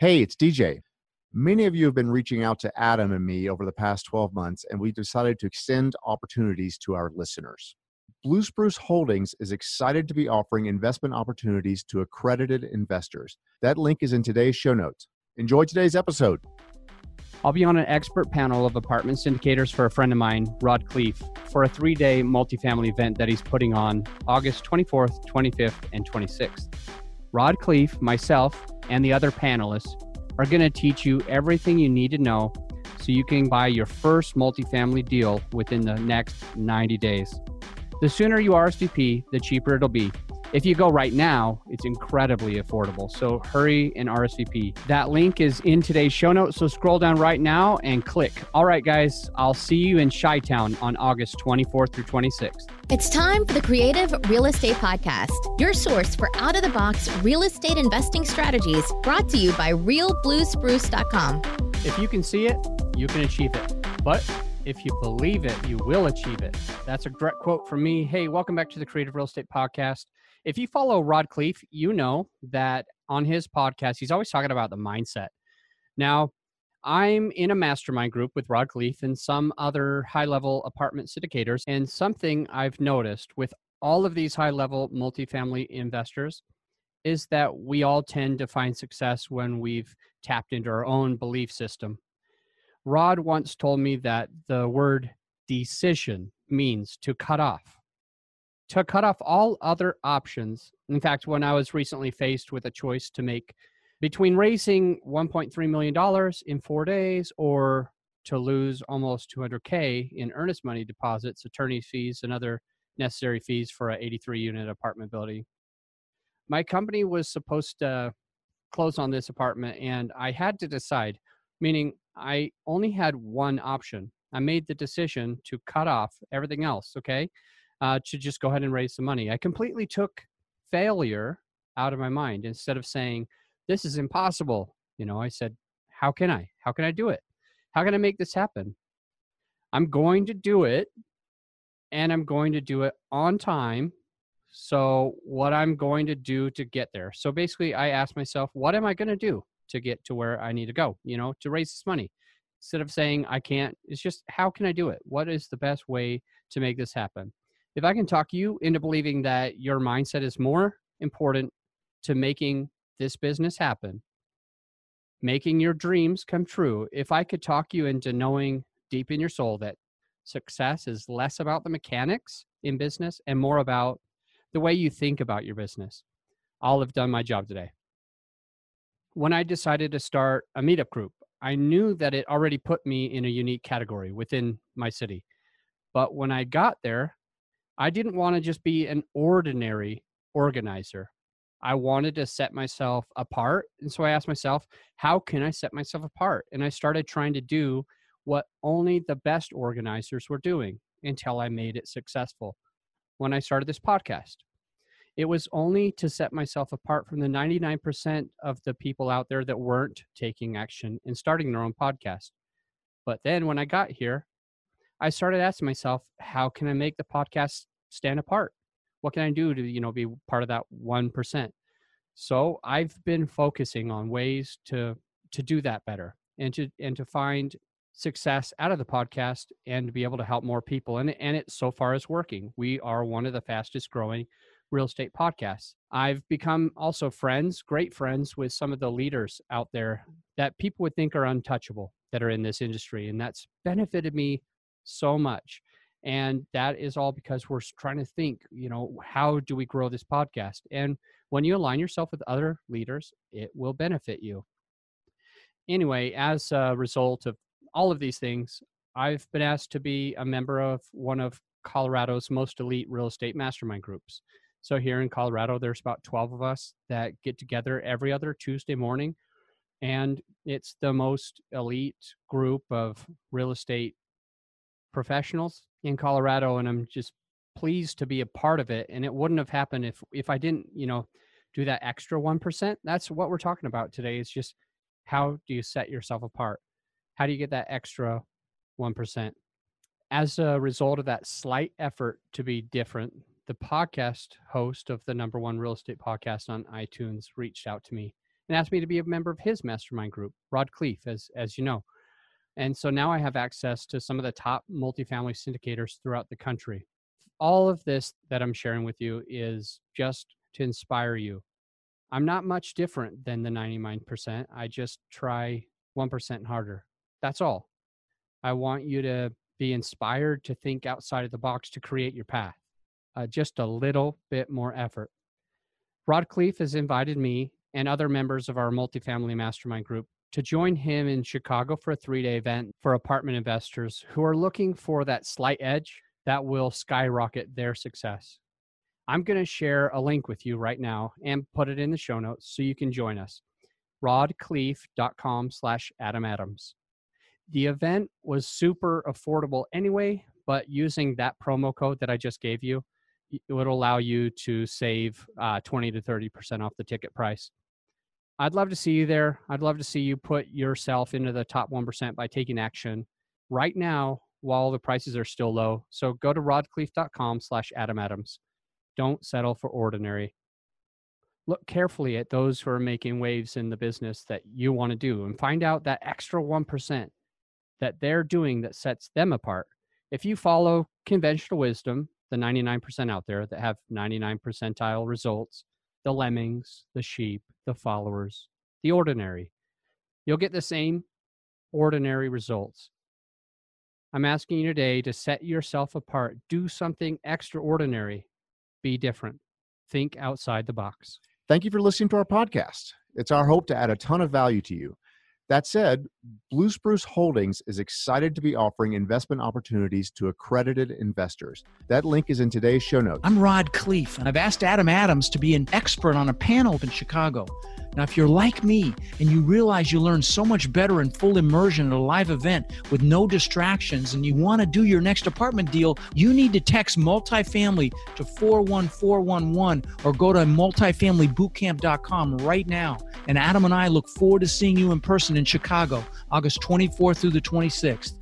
Hey, it's DJ. Many of you have been reaching out to Adam and me over the past 12 months, and we decided to extend opportunities to our listeners. Blue Spruce Holdings is excited to be offering investment opportunities to accredited investors. That link is in today's show notes. Enjoy today's episode. I'll be on an expert panel of apartment syndicators for a friend of mine, Rod Khleif, for a three-day multifamily event that he's putting on August 24th, 25th, and 26th. Rod Khleif, myself, and the other panelists are going to teach you everything you need to know so you can buy your first multifamily deal within the next 90 days. The sooner you RSVP, the cheaper it'll be. If you go right now, it's incredibly affordable. So hurry and RSVP. That link is in today's show notes. So scroll down right now and click. All right, guys, I'll see you in Chi-Town on August 24th through 26th. It's time for the Creative Real Estate Podcast, your source for out-of-the-box real estate investing strategies, brought to you by realbluespruce.com. If you can see it, you can achieve it. But if you believe it, you will achieve it. That's a direct quote from me. Hey, welcome back to the Creative Real Estate Podcast. If you follow Rod Khleif, you know that on his podcast, he's always talking about the mindset. Now, I'm in a mastermind group with Rod Khleif and some other high-level apartment syndicators. And something I've noticed with all of these high-level multifamily investors is that we all tend to find success when we've tapped into our own belief system. Rod once told me that the word decision means to cut off all other options. In fact, when I was recently faced with a choice to make between raising $1.3 million in 4 days or to lose almost $200K in earnest money deposits, attorney fees, and other necessary fees for an 83-unit apartment building. My company was supposed to close on this apartment, and I had to decide, meaning I only had one option. I made the decision to cut off everything else, okay? To just go ahead and raise some money. I completely took failure out of my mind. Instead of saying, this is impossible, I said, how can I do it? How can I make this happen? I'm going to do it, and I'm going to do it on time. So what I'm going to do to get there. So basically I asked myself, what am I going to do to get to where I need to go, to raise this money? Instead of saying I can't, it's just, how can I do it? What is the best way to make this happen? If I can talk you into believing that your mindset is more important to making this business happen, making your dreams come true, if I could talk you into knowing deep in your soul that success is less about the mechanics in business and more about the way you think about your business, I'll have done my job today. When I decided to start a meetup group, I knew that it already put me in a unique category within my city. But when I got there, I didn't want to just be an ordinary organizer. I wanted to set myself apart. And so I asked myself, how can I set myself apart? And I started trying to do what only the best organizers were doing until I made it successful. When I started this podcast, it was only to set myself apart from the 99% of the people out there that weren't taking action and starting their own podcast. But then when I got here, I started asking myself, how can I make the podcast stand apart? What can I do to, be part of that 1%? So I've been focusing on ways to do that better and to find success out of the podcast and to be able to help more people. And it so far is working. We are one of the fastest growing real estate podcasts. I've become also great friends with some of the leaders out there that people would think are untouchable that are in this industry. And that's benefited me so much. And that is all because we're trying to think, how do we grow this podcast? And when you align yourself with other leaders, it will benefit you. Anyway, as a result of all of these things, I've been asked to be a member of one of Colorado's most elite real estate mastermind groups. So here in Colorado, there's about 12 of us that get together every other Tuesday morning. And it's the most elite group of real estate professionals in Colorado, and I'm just pleased to be a part of it. And it wouldn't have happened if I didn't, do that extra 1%. That's what we're talking about today, is just how do you set yourself apart? How do you get that extra 1%? As a result of that slight effort to be different, the podcast host of the number one real estate podcast on iTunes reached out to me and asked me to be a member of his mastermind group, Rod Khleif, as you know. And so now I have access to some of the top multifamily syndicators throughout the country. All of this that I'm sharing with you is just to inspire you. I'm not much different than the 99%. I just try 1% harder. That's all. I want you to be inspired to think outside of the box to create your path. Just a little bit more effort. Rod Khleif has invited me and other members of our multifamily mastermind group to join him in Chicago for a 3-day event for apartment investors who are looking for that slight edge that will skyrocket their success. I'm going to share a link with you right now and put it in the show notes so you can join us. RodKhleif.com/AdamAdams. The event was super affordable anyway, but using that promo code that I just gave you, it would allow you to save 20 to 30% off the ticket price. I'd love to see you there. I'd love to see you put yourself into the top 1% by taking action right now while the prices are still low. So go to RodKhleif.com/AdamAdams. Don't settle for ordinary. Look carefully at those who are making waves in the business that you want to do and find out that extra 1% that they're doing that sets them apart. If you follow conventional wisdom, the 99% out there that have 99 percentile results, the lemmings, the sheep, the followers, the ordinary, you'll get the same ordinary results. I'm asking you today to set yourself apart. Do something extraordinary. Be different. Think outside the box. Thank you for listening to our podcast. It's our hope to add a ton of value to you. That said, Blue Spruce Holdings is excited to be offering investment opportunities to accredited investors. That link is in today's show notes. I'm Rod Khleif, and I've asked Adam Adams to be an expert on a panel in Chicago. Now, if you're like me and you realize you learn so much better in full immersion at a live event with no distractions and you want to do your next apartment deal, you need to text multifamily to 41411 or go to multifamilybootcamp.com right now. And Adam and I look forward to seeing you in person in Chicago, August 24th through the 26th.